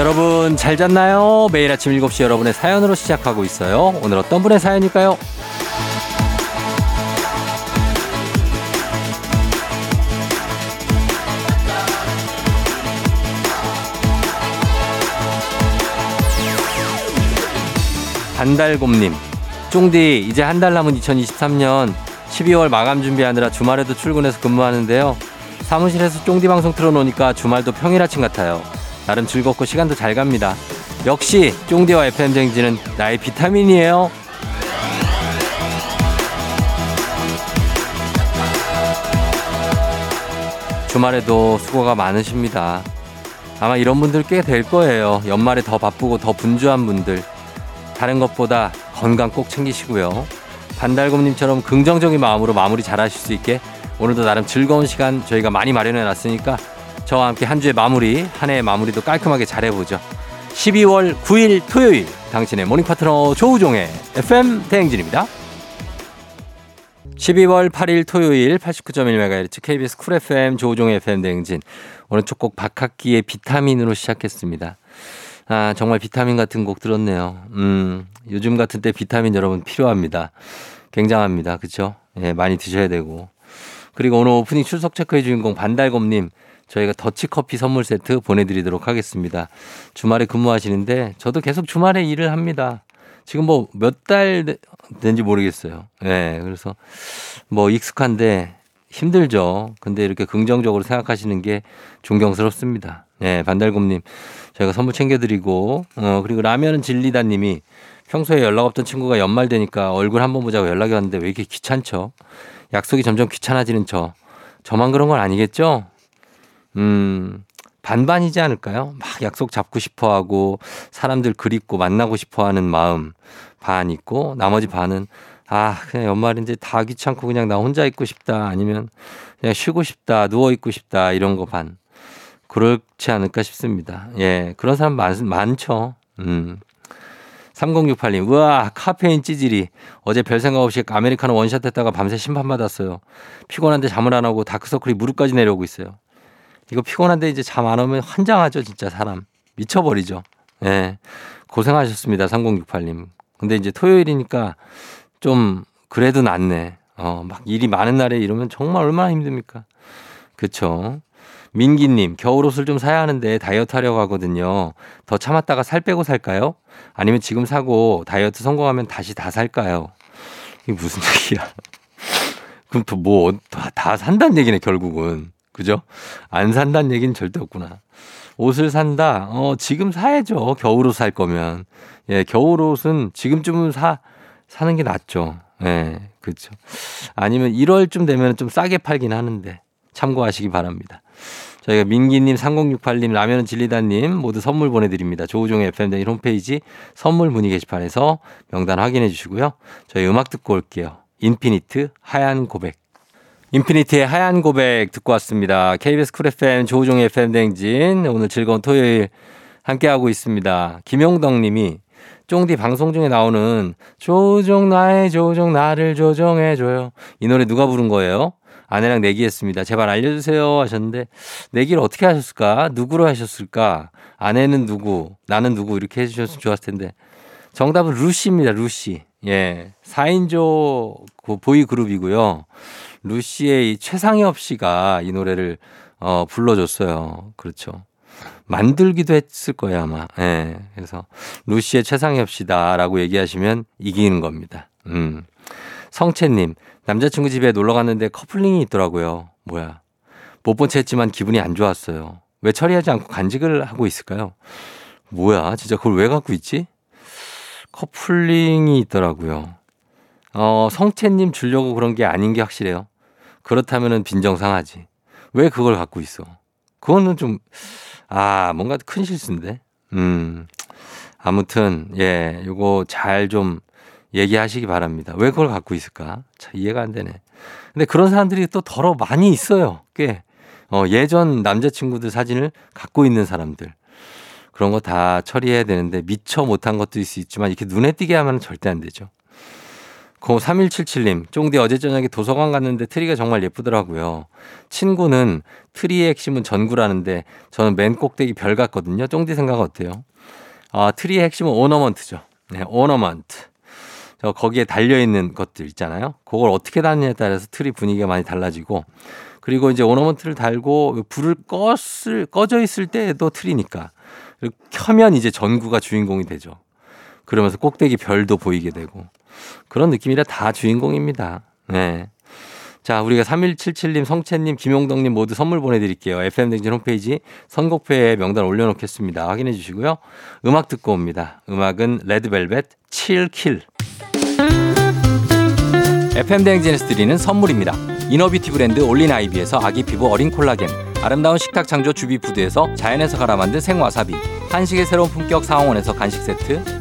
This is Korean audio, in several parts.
여러분 잘 잤나요? 매일 아침 7시 여러분의 사연으로 시작하고 있어요. 오늘 어떤 분의 사연일까요? 단달곰님, 쫑디 이제 한 달 남은 2023년 12월 마감 준비하느라 주말에도 출근해서 근무하는데요. 사무실에서 쫑디 방송 틀어놓으니까 주말도 평일 아침 같아요. 나름 즐겁고 시간도 잘 갑니다. 역시 쫑디와 FM댕진은 나의 비타민이에요. 주말에도 수고가 많으십니다. 아마 이런 분들 꽤 될 거예요. 연말에 더 바쁘고 더 분주한 분들. 다른 것보다 건강 꼭 챙기시고요. 반달곰님처럼 긍정적인 마음으로 마무리 잘 하실 수 있게 오늘도 나름 즐거운 시간 저희가 많이 마련해놨으니까 저와 함께 한 주의 마무리, 한 해의 마무리도 깔끔하게 잘해보죠. 12월 9일 토요일 당신의 모닝 파트너 조우종의 FM 대행진입니다. 12월 8일 토요일 89.1MHz KBS 쿨FM 조우종의 FM 대행진. 오늘 첫 곡 박학기의 비타민으로 시작했습니다. 아, 정말 비타민 같은 곡 들었네요. 요즘 같은 때 비타민 여러분 필요합니다. 굉장합니다. 그렇죠? 예, 많이 드셔야 되고. 그리고 오늘 오프닝 출석 체크의 주인공 반달곰님, 저희가 더치커피 선물 세트 보내드리도록 하겠습니다. 주말에 근무하시는데 저도 계속 주말에 일을 합니다. 지금 뭐 몇 달 된지 모르겠어요. 예, 그래서 뭐 익숙한데 힘들죠. 근데 이렇게 긍정적으로 생각하시는 게 존경스럽습니다. 예, 반달곰님 저희가 선물 챙겨드리고, 그리고 라면은 진리다님이 평소에 연락 없던 친구가 연말 되니까 얼굴 한번 보자고 연락이 왔는데 왜 이렇게 귀찮죠? 약속이 점점 귀찮아지는 저만 그런 건 아니겠죠? 반반이지 않을까요? 막 약속 잡고 싶어하고 사람들 그립고 만나고 싶어하는 마음 반 있고, 나머지 반은 아 그냥 연말인데 다 귀찮고 그냥 나 혼자 있고 싶다, 아니면 그냥 쉬고 싶다, 누워 있고 싶다, 이런 거 반. 그렇지 않을까 싶습니다. 예, 그런 사람 많죠. 3068님, 우와 카페인 찌질이 어제 별 생각 없이 아메리카노 원샷 했다가 밤새 심판 받았어요. 피곤한데 잠을 안 오고 다크서클이 무릎까지 내려오고 있어요. 이거 피곤한데 이제 잠 안 오면 환장하죠, 진짜 사람 미쳐버리죠. 예, 고생하셨습니다 3068님. 근데 이제 토요일이니까 좀 그래도 낫네. 막 일이 많은 날에 이러면 정말 얼마나 힘듭니까? 그렇죠. 민기님, 겨울옷을 좀 사야 하는데 다이어트 하려고 하거든요. 더 참았다가 살 빼고 살까요? 아니면 지금 사고 다이어트 성공하면 다시 다 살까요? 이게 무슨 얘기야? 그럼 또 뭐 다 산다는 얘기네 결국은. 그죠? 안 산다는 얘기는 절대 없구나. 옷을 산다? 지금 사야죠. 겨울옷 살 거면. 예, 겨울옷은 지금쯤은 사는 게 낫죠. 예, 그렇죠. 아니면 1월쯤 되면 좀 싸게 팔긴 하는데 참고하시기 바랍니다. 저희가 민기님, 3068님, 라면은 진리다님 모두 선물 보내드립니다. 조우종의 FM댕진 홈페이지 선물 문의 게시판에서 명단 확인해 주시고요. 저희 음악 듣고 올게요. 인피니트 하얀 고백. 인피니트의 하얀 고백 듣고 왔습니다. KBS 쿨 FM 조우종의 FM댕진 오늘 즐거운 토요일 함께하고 있습니다. 김용덕님이 쫑디 방송 중에 나오는 조종 나의 조종 나를 조종해줘요. 이 노래 누가 부른 거예요? 아내랑 내기했습니다. 제발 알려주세요 하셨는데 내기를 어떻게 하셨을까? 누구로 하셨을까? 아내는 누구? 나는 누구? 이렇게 해주셨으면 좋았을 텐데 정답은 루시입니다. 루시. 예, 4인조 보이그룹이고요. 루시의 이 최상엽 씨가 이 노래를 불러줬어요. 그렇죠. 만들기도 했을 거예요 아마. 예, 그래서 루시의 최상엽 씨다라고 얘기하시면 이기는 겁니다. 성채님, 남자친구 집에 놀러 갔는데 커플링이 있더라고요. 뭐야. 못 본 채 했지만 기분이 안 좋았어요. 왜 처리하지 않고 간직을 하고 있을까요? 뭐야. 진짜 그걸 왜 갖고 있지? 커플링이 있더라고요. 성채님 주려고 그런 게 아닌 게 확실해요. 그렇다면은 빈정상하지. 왜 그걸 갖고 있어? 그거는 좀, 뭔가 큰 실수인데. 아무튼, 예, 요거 잘 좀 얘기하시기 바랍니다. 왜 그걸 갖고 있을까? 참 이해가 안 되네. 근데 그런 사람들이 또 더러 많이 있어요. 꽤. 예전 남자친구들 사진을 갖고 있는 사람들. 그런 거 다 처리해야 되는데 미처 못한 것도 있을 수 있지만 이렇게 눈에 띄게 하면 절대 안 되죠. 0377님, 쫑디 어제 저녁에 도서관 갔는데 트리가 정말 예쁘더라고요. 친구는 트리의 핵심은 전구라는데 저는 맨 꼭대기 별 같거든요. 쫑디 생각 어때요? 아, 트리의 핵심은 오너먼트죠. 네, 오너먼트. 저 거기에 달려있는 것들 있잖아요. 그걸 어떻게 달느냐에 따라서 트리 분위기가 많이 달라지고, 그리고 이제 오너먼트를 달고 불을 꺼져 있을 때도 트리니까. 그리고 켜면 이제 전구가 주인공이 되죠. 그러면서 꼭대기 별도 보이게 되고. 그런 느낌이라 다 주인공입니다. 네. 자, 우리가 3177님, 성채님, 김용덕님 모두 선물 보내드릴게요. FM댕진 홈페이지 선곡표에 명단 올려놓겠습니다. 확인해 주시고요. 음악 듣고 옵니다. 음악은 레드벨벳 7킬. FM댕진에서 드리는 선물입니다. 이너뷰티 브랜드 올린아이비에서 아기피부 어린 콜라겐, 아름다운 식탁 창조 주비푸드에서 자연에서 갈아 만든 생와사비, 한식의 새로운 품격 사원에서 간식 세트,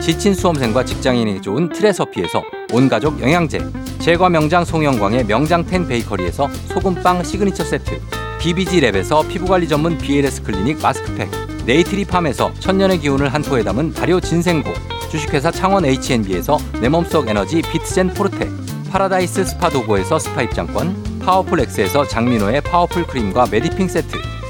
지친 수험생과 직장인에게 좋은 트레서피에서 온가족 영양제, 제과 명장 송영광의 명장텐 베이커리에서 소금빵 시그니처 세트, BBG랩에서 피부관리 전문 BLS 클리닉 마스크팩, 네이트리팜에서 천년의 기운을 한 포에 담은 발효 진생고, 주식회사 창원 H&B에서 내 몸속 에너지 비트젠 포르테, 파라다이스 스파도고에서 스파 입장권, 파워풀엑스에서 장민호의 파워풀 크림과 메디핑 세트,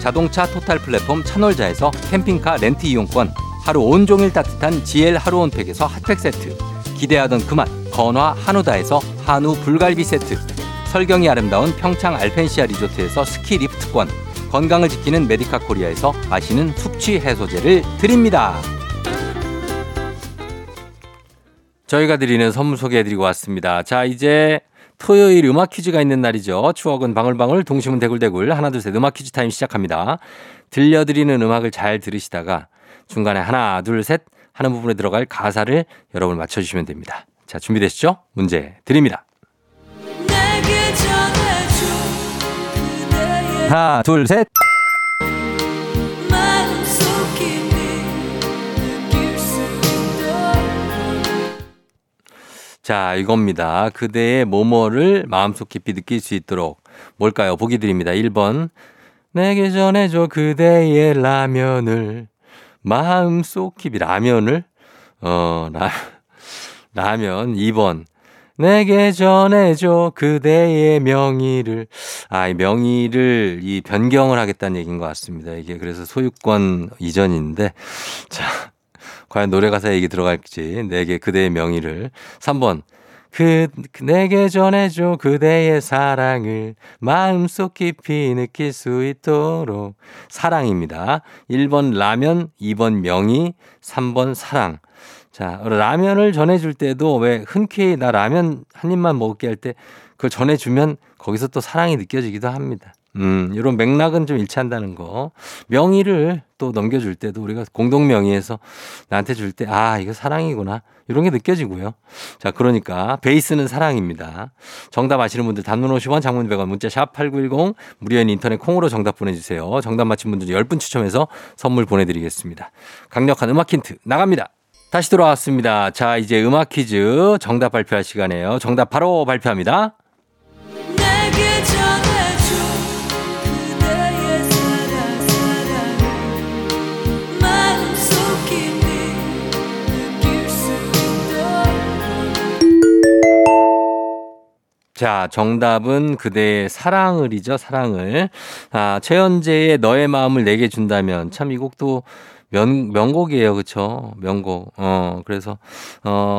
자동차 토탈 플랫폼 차놀자에서 캠핑카 렌트 이용권, 하루 온종일 따뜻한 GL 하루 온팩에서 핫팩 세트, 기대하던 그 맛 건화 한우다에서 한우 불갈비 세트, 설경이 아름다운 평창 알펜시아 리조트에서 스키 리프트권, 건강을 지키는 메디카 코리아에서 마시는 숙취 해소제를 드립니다. 저희가 드리는 선물 소개해드리고 왔습니다. 자, 이제 토요일 음악 퀴즈가 있는 날이죠. 추억은 방울방울, 동심은 대굴대굴. 하나, 둘, 셋. 음악 퀴즈 타임 시작합니다. 들려드리는 음악을 잘 들으시다가 중간에 하나, 둘, 셋 하는 부분에 들어갈 가사를 여러분 맞춰주시면 됩니다. 자, 준비되시죠? 문제 드립니다. 하나, 둘, 셋. 자, 이겁니다. 그대의 뭐뭐를 마음속 깊이 느낄 수 있도록. 뭘까요? 보기 드립니다. 1번 내게 전해줘 그대의 라면을, 마음속 깊이 라면을, 라면. 2번 내게 전해줘 그대의 명의를. 아, 이 명의를 이 변경을 하겠다는 얘기인 것 같습니다. 이게 그래서 소유권 이전인데, 자, 과연 노래 가사에 얘기 들어갈지. 내게 그대의 명의를. 3번 내게 전해줘 그대의 사랑을 마음속 깊이 느낄 수 있도록. 사랑입니다. 1번 라면, 2번 명의, 3번 사랑. 자, 라면을 전해줄 때도 왜 흔쾌히 나 라면 한 입만 먹게 할 때 그걸 전해주면 거기서 또 사랑이 느껴지기도 합니다. 이런 맥락은 좀 일치한다는 거. 명의를 또 넘겨줄 때도 우리가 공동명의에서 나한테 줄 때, 아, 이거 사랑이구나. 이런 게 느껴지고요. 자, 그러니까 베이스는 사랑입니다. 정답 아시는 분들 단문 50원, 장문 100원, 문자 샵 8910, 무료인 인터넷 콩으로 정답 보내주세요. 정답 맞힌 분들 10분 추첨해서 선물 보내드리겠습니다. 강력한 음악 힌트 나갑니다. 다시 돌아왔습니다. 자, 이제 음악 퀴즈 정답 발표할 시간이에요. 정답 바로 발표합니다. 자, 정답은 그대의 사랑을이죠. 사랑을. 아, 최현재의 너의 마음을 내게 준다면. 참 이 곡도 명곡이에요. 그렇죠? 명곡. 그래서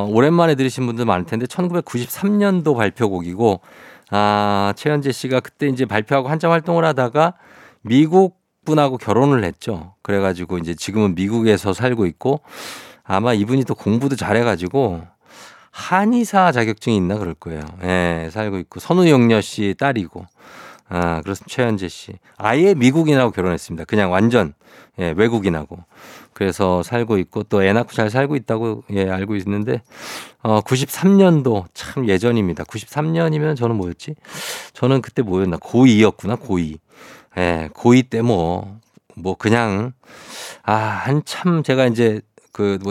오랜만에 들으신 분들 많을 텐데 1993년도 발표곡이고 최현재 씨가 그때 이제 발표하고 한참 활동을 하다가 미국 분하고 결혼을 했죠. 그래가지고 이제 지금은 미국에서 살고 있고 아마 이분이 또 공부도 잘해가지고 한의사 자격증이 있나 그럴 거예요. 예, 살고 있고 선우영녀 씨 딸이고. 아, 그렇습니다. 최현재 씨. 아예 미국인하고 결혼했습니다. 그냥 완전, 예, 외국인하고. 그래서 살고 있고 또 애 낳고 잘 살고 있다고, 예, 알고 있는데, 93년도 참 예전입니다. 93년이면 저는 뭐였지? 저는 그때 뭐였나? 고2였구나, 고2. 예, 고2 때 그냥, 한참 제가 이제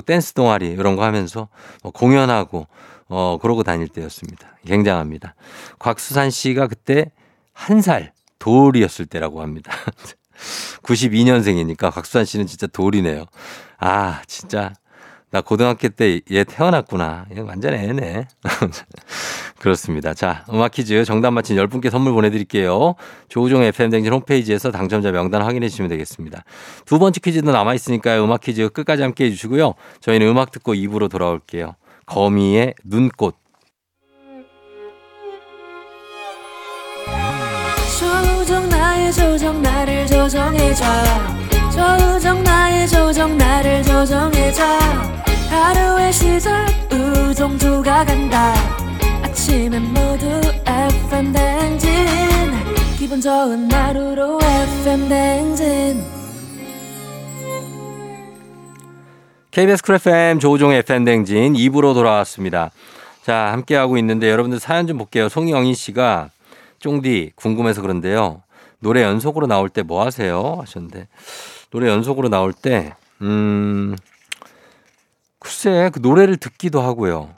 댄스 동아리 이런 거 하면서 공연하고, 그러고 다닐 때였습니다. 굉장합니다. 곽수산 씨가 그때 한 살 돌이었을 때라고 합니다. 92년생이니까 곽수산 씨는 진짜 돌이네요. 아, 진짜 나 고등학교 때 얘 태어났구나. 얘 완전 애네. 그렇습니다. 자, 음악 퀴즈 정답 맞힌 10분께 선물 보내드릴게요. 조우종 FM댕진 홈페이지에서 당첨자 명단 확인해 주시면 되겠습니다. 두 번째 퀴즈도 남아있으니까요. 음악 퀴즈 끝까지 함께해 주시고요. 저희는 음악 듣고 2부로 돌아올게요. 거미의 눈꽃. 조우종 나의 조정 나를 조정해줘. 조우종 나의 조정 나를 조정해줘. 하루의 시절 우종조가 간다. 아침엔 모두 FM댕진. 기분 좋은 하루로 FM댕진. KBS 쿨FM 조우종의 FM댕진 2부로 돌아왔습니다. 자, 함께하고 있는데 여러분들 사연 좀 볼게요. 송영희 씨가 쫑디 궁금해서 그런데요. 노래 연속으로 나올 때 뭐 하세요? 하셨는데 노래 연속으로 나올 때 글쎄 그 노래를 듣기도 하고요.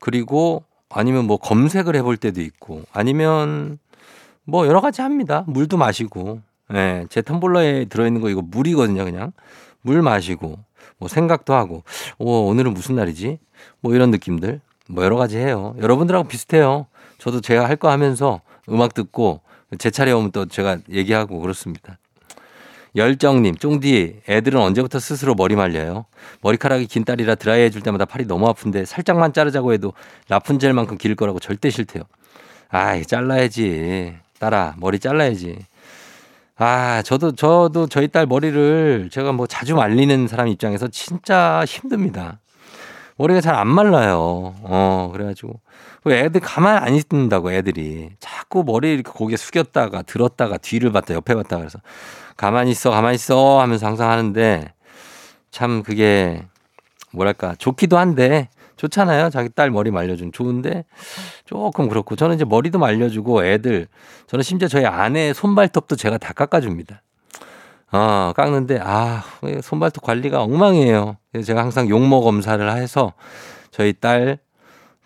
그리고 아니면 검색을 해볼 때도 있고 아니면 여러 가지 합니다. 물도 마시고 제 텀블러에 들어있는 거 이거 물이거든요. 그냥 물 마시고 생각도 하고 오늘은 무슨 날이지? 이런 느낌들 여러 가지 해요. 여러분들하고 비슷해요. 저도 제가 할 거 하면서 음악 듣고 제 차례 오면 또 제가 얘기하고 그렇습니다. 열정님, 쫑디 애들은 언제부터 스스로 머리 말려요? 머리카락이 긴 딸이라 드라이해 줄 때마다 팔이 너무 아픈데 살짝만 자르자고 해도 라푼젤만큼 길 거라고 절대 싫대요. 잘라야지. 딸아, 머리 잘라야지. 저도 저희 딸 머리를 제가 자주 말리는 사람 입장에서 진짜 힘듭니다. 머리가 잘 안 말라요. 그래가지고. 애들 가만 안 있는다고, 애들이. 자꾸 머리 이렇게 고개 숙였다가 들었다가 뒤를 봤다 옆에 봤다 그래서 가만히 있어 하면서 항상 하는데 참 그게 좋기도 한데 좋잖아요. 자기 딸 머리 말려주면 좋은데 조금 그렇고 저는 이제 머리도 말려주고 애들 저는 심지어 저희 아내의 손발톱도 제가 다 깎아줍니다. 깎는데 손발톱 관리가 엉망이에요. 그래서 제가 항상 용모 검사를 해서 저희 딸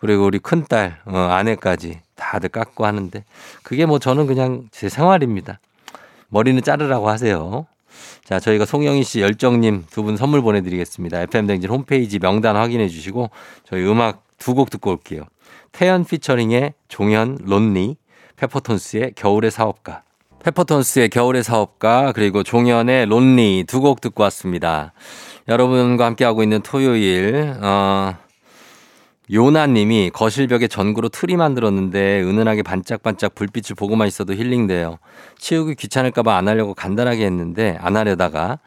그리고 우리 큰딸 아내까지 다들 깎고 하는데 그게 저는 그냥 제 생활입니다. 머리는 자르라고 하세요. 자, 저희가 송영희 씨, 열정님 두 분 선물 보내드리겠습니다. FM댕진 홈페이지 명단 확인해 주시고 저희 음악 두 곡 듣고 올게요. 태연 피처링의 종현 론리, 페퍼톤스의 겨울의 사업가. 페퍼톤스의 겨울의 사업가 그리고 종현의 론리 두 곡 듣고 왔습니다. 여러분과 함께하고 있는 토요일 요나님이 거실벽에 전구로 틀이 만들었는데 은은하게 반짝반짝 불빛을 보고만 있어도 힐링돼요. 치우기 귀찮을까 봐 안 하려고 간단하게 했는데 안 하려다가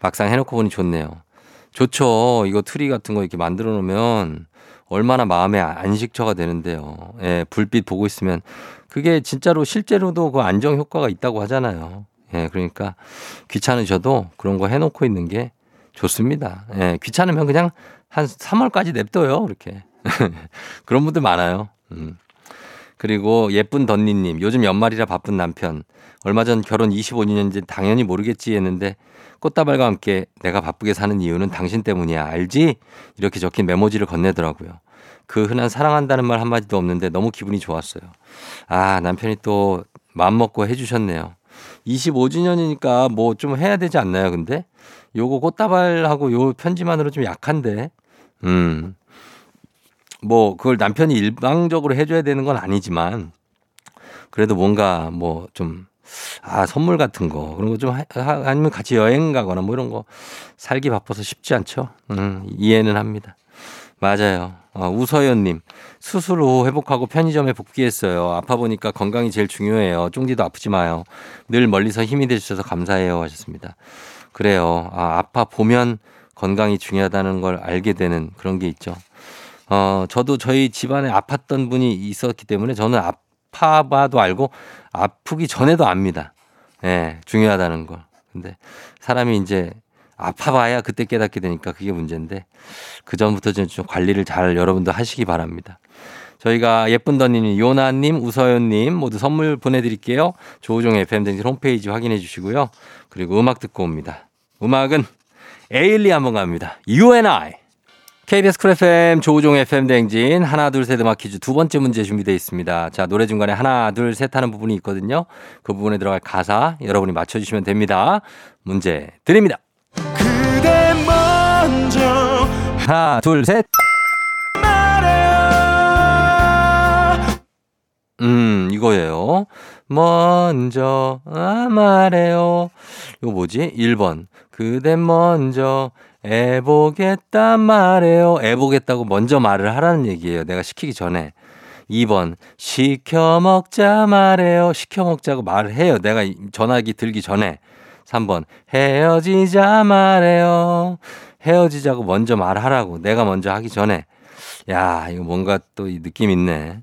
막상 해놓고 보니 좋네요. 좋죠. 이거 트리 같은 거 이렇게 만들어 놓으면 얼마나 마음에 안식처가 되는데요. 예, 불빛 보고 있으면 그게 진짜로 실제로도 그 안정 효과가 있다고 하잖아요. 예, 그러니까 귀찮으셔도 그런 거 해놓고 있는 게 좋습니다. 예, 귀찮으면 그냥 한 3월까지 냅둬요. 이렇게. 그런 분들 많아요. 그리고 예쁜 덧니님, 요즘 연말이라 바쁜 남편. 얼마 전 결혼 25년인지 당연히 모르겠지 했는데 꽃다발과 함께 내가 바쁘게 사는 이유는 당신 때문이야. 알지? 이렇게 적힌 메모지를 건네더라고요. 그 흔한 사랑한다는 말 한마디도 없는데 너무 기분이 좋았어요. 남편이 또 마음먹고 해주셨네요. 25주년이니까 좀 해야 되지 않나요? 근데 요거 꽃다발하고 요 편지만으로 좀 약한데 그걸 남편이 일방적으로 해줘야 되는 건 아니지만 그래도 뭔가 좀 선물 같은 거 그런 거 좀 아니면 같이 여행 가거나 이런 거 살기 바빠서 쉽지 않죠. 이해는 합니다. 맞아요. 우서연님, 수술로 회복하고 편의점에 복귀했어요. 아파 보니까 건강이 제일 중요해요. 쫑디도 아프지 마요. 늘 멀리서 힘이 돼주셔서 감사해요 하셨습니다. 그래요. 아파 보면 건강이 중요하다는 걸 알게 되는 그런 게 있죠. 저도 저희 집안에 아팠던 분이 있었기 때문에 저는 아파봐도 알고 아프기 전에도 압니다. 예, 중요하다는 걸. 근데 사람이 이제 아파봐야 그때 깨닫게 되니까 그게 문제인데 그 전부터 좀 관리를 잘 여러분도 하시기 바랍니다. 저희가 예쁜 더님, 요나님, 우서연님 모두 선물 보내드릴게요. 조우종 FM댕진 홈페이지 확인해 주시고요. 그리고 음악 듣고 옵니다. 음악은 에일리 한번 갑니다. You and I. KBS 쿨FM 조우종 FM댕진 하나 둘 셋 음악 퀴즈 두 번째 문제 준비되어 있습니다. 자, 노래 중간에 하나 둘 셋 하는 부분이 있거든요. 그 부분에 들어갈 가사 여러분이 맞춰주시면 됩니다. 문제 드립니다. 그대 먼저 하나 둘 셋 말해요. 이거예요. 먼저 말해요. 이거 뭐지? 1번 그대 먼저 애보겠다 말해요. 애보겠다고 먼저 말을 하라는 얘기예요. 내가 시키기 전에. 2번 시켜 먹자 말해요. 시켜 먹자고 말을 해요. 내가 전화기 들기 전에. 3번 헤어지자 말해요. 헤어지자고 먼저 말하라고. 내가 먼저 하기 전에. 야, 이거 뭔가 또 이 느낌 있네.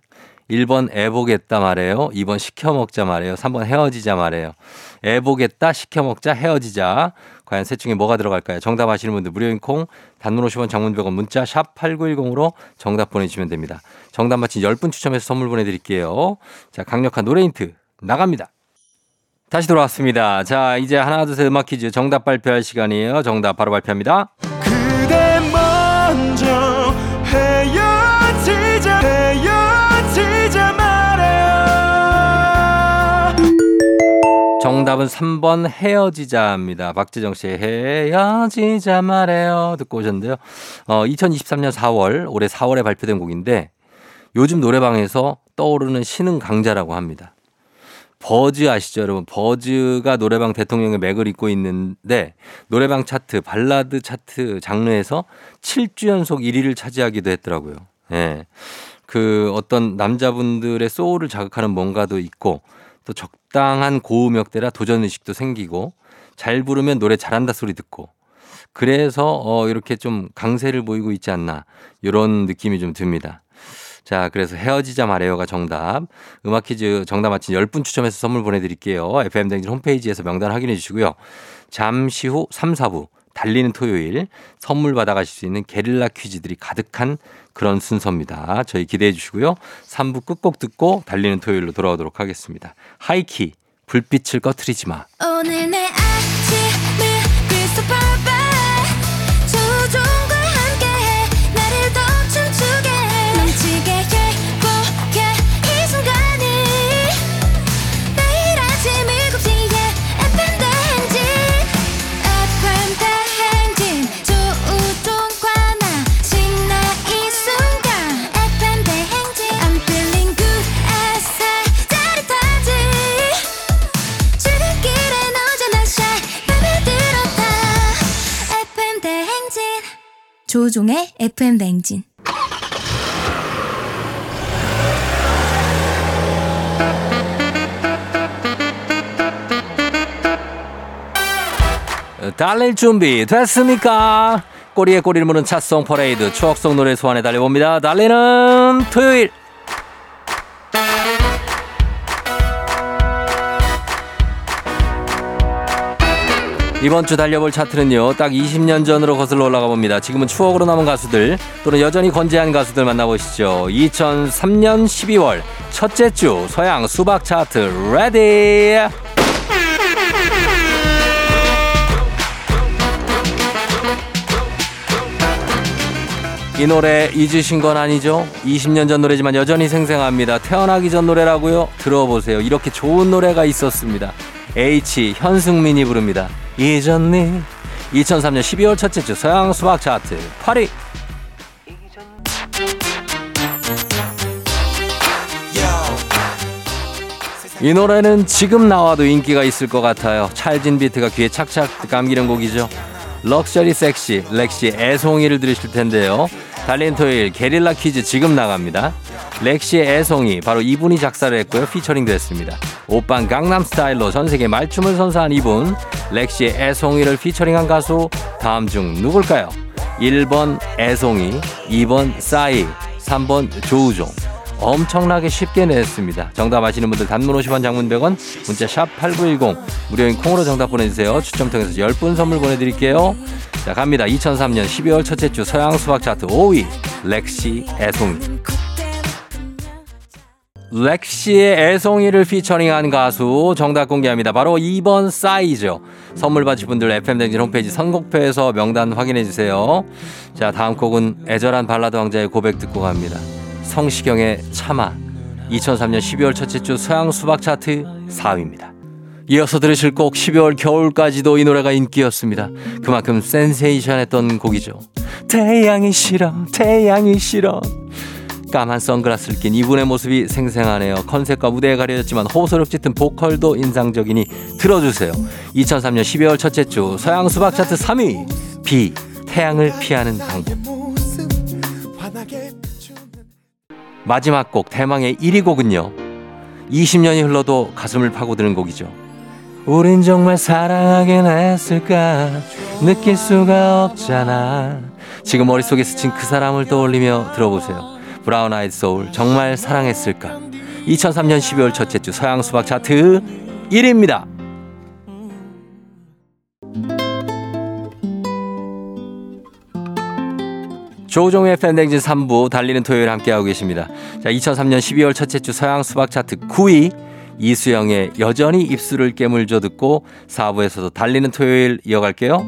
1번 애보겠다 말해요. 2번 시켜 먹자 말해요. 3번 헤어지자 말해요. 애보겠다, 시켜 먹자, 헤어지자. 과연 셋 중에 뭐가 들어갈까요? 정답 아시는 분들 무료인 콩, 단문 50원, 장문 100원, 문자 샵 8910으로 정답 보내주시면 됩니다. 정답 맞힌 10분 추첨해서 선물 보내드릴게요. 자, 강력한 노래 힌트 나갑니다. 다시 돌아왔습니다. 자, 이제 하나 둘 셋 음악 퀴즈 정답 발표할 시간이에요. 정답 바로 발표합니다. 그대 먼저 헤어지자 헤어지자 말해요. 정답은 3번 헤어지자입니다. 박재정 씨의 헤어지자 말해요 듣고 오셨는데요. 2023년 4월, 올해 4월에 발표된 곡인데 요즘 노래방에서 떠오르는 신흥 강자라고 합니다. 버즈 아시죠, 여러분? 버즈가 노래방 대통령의 맥을 잇고 있는데 노래방 차트, 발라드 차트 장르에서 7주 연속 1위를 차지하기도 했더라고요. 예. 그 어떤 남자분들의 소울을 자극하는 뭔가도 있고 또 적당한 고음역대라 도전의식도 생기고 잘 부르면 노래 잘한다 소리 듣고 그래서 이렇게 좀 강세를 보이고 있지 않나 이런 느낌이 좀 듭니다. 자, 그래서 헤어지자 말해요가 정답. 음악 퀴즈 정답 맞힌 10분 추첨해서 선물 보내드릴게요. FM댕진 홈페이지에서 명단 확인해 주시고요. 잠시 후 3, 4부 달리는 토요일 선물 받아가실 수 있는 게릴라 퀴즈들이 가득한 그런 순서입니다. 저희 기대해 주시고요. 3부 끝곡 듣고 달리는 토요일로 돌아오도록 하겠습니다. 하이키, 불빛을 꺼트리지 마. 오늘 내 아침을 비춰봐봐. 조우종의 FM댕진. 달릴 준비 됐습니까? 꼬리에 꼬리를 무는 찻송 퍼레이드 추억 속 노래 소환에 달려봅니다. 달리는 토요일. 이번 주 달려볼 차트는요. 딱 20년 전으로 거슬러 올라가 봅니다. 지금은 추억으로 남은 가수들 또는 여전히 건재한 가수들 만나보시죠. 2003년 12월 첫째 주 서양 수박 차트 레디. 이 노래 잊으신 건 아니죠? 20년 전 노래지만 여전히 생생합니다. 태어나기 전 노래라고요? 들어보세요. 이렇게 좋은 노래가 있었습니다. H, 현승민이 부릅니다. 잊었니? 2003년 12월 첫째 주 서양 수박 차트 8위. 이 노래는 지금 나와도 인기가 있을 것 같아요. 찰진 비트가 귀에 착착 감기는 곡이죠. 럭셔리 섹시, 렉시 애송이를 들으실 텐데요. 달리는 토요일 게릴라 퀴즈 지금 나갑니다. 렉시의 애송이 바로 이분이 작사를 했고요. 피처링도 했습니다. 오빤 강남스타일로 전세계 말춤을 선사한 이분, 렉시의 애송이를 피처링한 가수 다음 중 누굴까요? 1번 애송이, 2번 싸이, 3번 조우종. 엄청나게 쉽게 냈습니다. 정답 아시는 분들 단문 50원, 장문 100원, 문자 샵 8910 무료인 콩으로 정답 보내주세요. 추첨 통해서 10분 선물 보내드릴게요. 자 갑니다. 2003년 12월 첫째 주 서양 수박 차트 5위 렉시 애송이. 렉시의 애송이를 피처링한 가수 정답 공개합니다. 바로 2번 싸이죠. 선물 받으실 분들 FM댕진 홈페이지 선곡표에서 명단 확인해주세요. 자 다음 곡은 애절한 발라드 왕자의 고백 듣고 갑니다. 성시경의 차마. 2003년 12월 첫째 주 서양 수박 차트 4위입니다. 이어서 들으실 곡 12월 겨울까지도 이 노래가 인기였습니다. 그만큼 센세이션했던 곡이죠. 태양이 싫어 태양이 싫어. 까만 선글라스를 낀 이분의 모습이 생생하네요. 컨셉과 무대에 가려졌지만 호소력 짙은 보컬도 인상적이니 들어주세요. 2003년 12월 첫째 주 서양 수박 차트 3위 B 태양을 피하는 방법. 마지막 곡 대망의 1위 곡은요. 20년이 흘러도 가슴을 파고드는 곡이죠. 우린 정말 사랑하긴 했을까 느낄 수가 없잖아. 지금 머릿속에 스친 그 사람을 떠올리며 들어보세요. 브라운 아이드 소울 정말 사랑했을까. 2003년 12월 첫째 주 서양 수박 차트 1위입니다. 조우종의 FM댕진 3부 달리는 토요일 함께하고 계십니다. 자, 2003년 12월 첫째 주 서양 수박 차트 9위 이수영의 여전히 입술을 깨물죠 듣고 4부에서도 달리는 토요일 이어갈게요.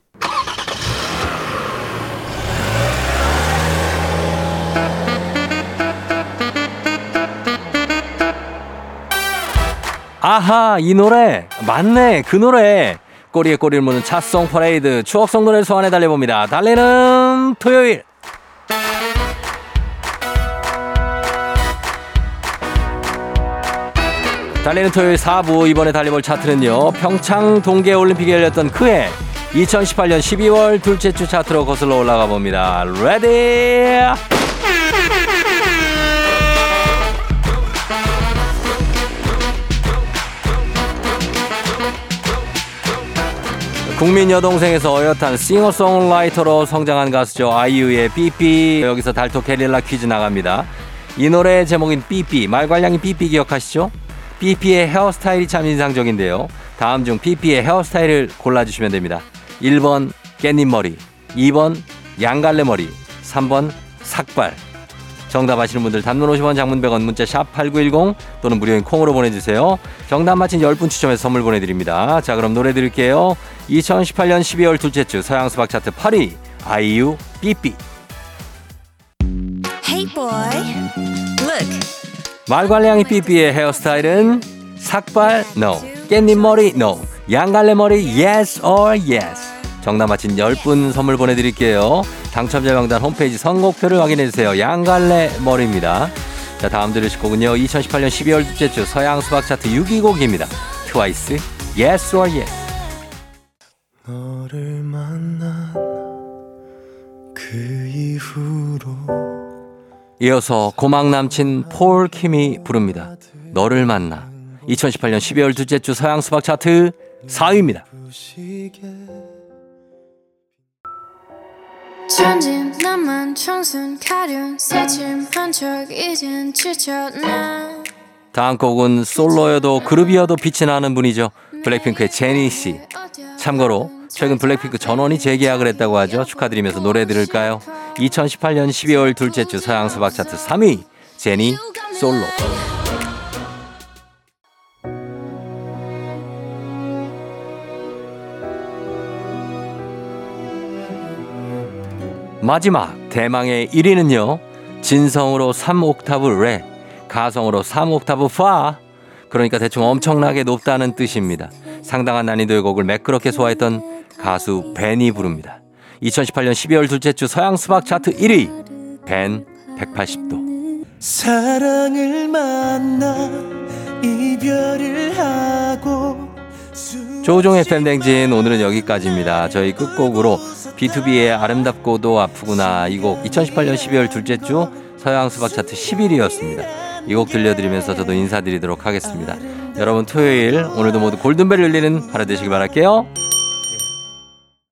아하 이 노래 맞네 그 노래. 꼬리에 꼬리를 무는 찻송 퍼레이드 추억송 노래를 소환해 달려봅니다. 달리는 토요일. 달리는 토요일 4부 이번에 달려볼 차트는요. 평창 동계올림픽에 열렸던 그해 2018년 12월 둘째 주 차트로 거슬러 올라가 봅니다. 레디! 국민 여동생에서 어엿한 싱어송라이터로 성장한 가수죠. 아이유의 삐삐. 여기서 달토 게릴라 퀴즈 나갑니다. 이 노래의 제목인 삐삐. 말괄량이 삐삐 기억하시죠? 삐삐의 헤어스타일이 참 인상적인데요. 다음 중 삐삐의 헤어스타일을 골라주시면 됩니다. 1번 깻잎머리, 2번 양갈래머리, 3번 삭발. 정답 아시는 분들 단문 50원, 장문 100원, 문자 샵 8910 또는 무료인 콩으로 보내주세요. 정답 맞힌 10분 추첨해서 선물 보내드립니다. 자 그럼 노래 드릴게요. 2018년 12월 둘째 주 서양수박 차트 8위 아이유 삐삐. Hey boy, look. 말괄량이 삐삐의 헤어스타일은 삭발 no, 깻잎머리 no, 양갈래머리 yes or yes. 정답 맞힌 10분 선물 보내드릴게요. 당첨자 명단 홈페이지 선곡표를 확인해주세요. 양갈래머리입니다. 자 다음 들으실 곡은요. 2018년 12월 둘째 주 서양 수박 차트 6위 곡입니다. 트와이스 yes or yes. 너를 만난 그 이후로. 이어서 고막 남친 폴 킴이 부릅니다. 너를 만나. 2018년 12월 둘째 주 서양 수박 차트 4위입니다. 다음 곡은 솔로여도 그룹이어도 빛이 나는 분이죠. 블랙핑크의 제니 씨. 참고로 최근 블랙핑크 전원이 재계약을 했다고 하죠. 축하드리면서 노래 들을까요? 2018년 12월 둘째 주 서양 수박 차트 3위 제니 솔로. 마지막 대망의 1위는요. 진성으로 3옥타브 레. 가성으로 3옥타브 파, 그러니까 대충 엄청나게 높다는 뜻입니다. 상당한 난이도의 곡을 매끄럽게 소화했던 가수 벤이 부릅니다. 2018년 12월 둘째 주 서양 수박 차트 1위 벤 180도. 사랑을 만나 이별을 하고. 조우종의 FM댕진 오늘은 여기까지입니다. 저희 끝곡으로 B2B의 아름답고도 아프구나, 이 곡 2018년 12월 둘째 주 서양 수박 차트 10일이었습니다. 이 곡 들려드리면서 저도 인사드리도록 하겠습니다. 여러분 토요일 오늘도 모두 골든벨 울리는 하루 되시길 바랄게요.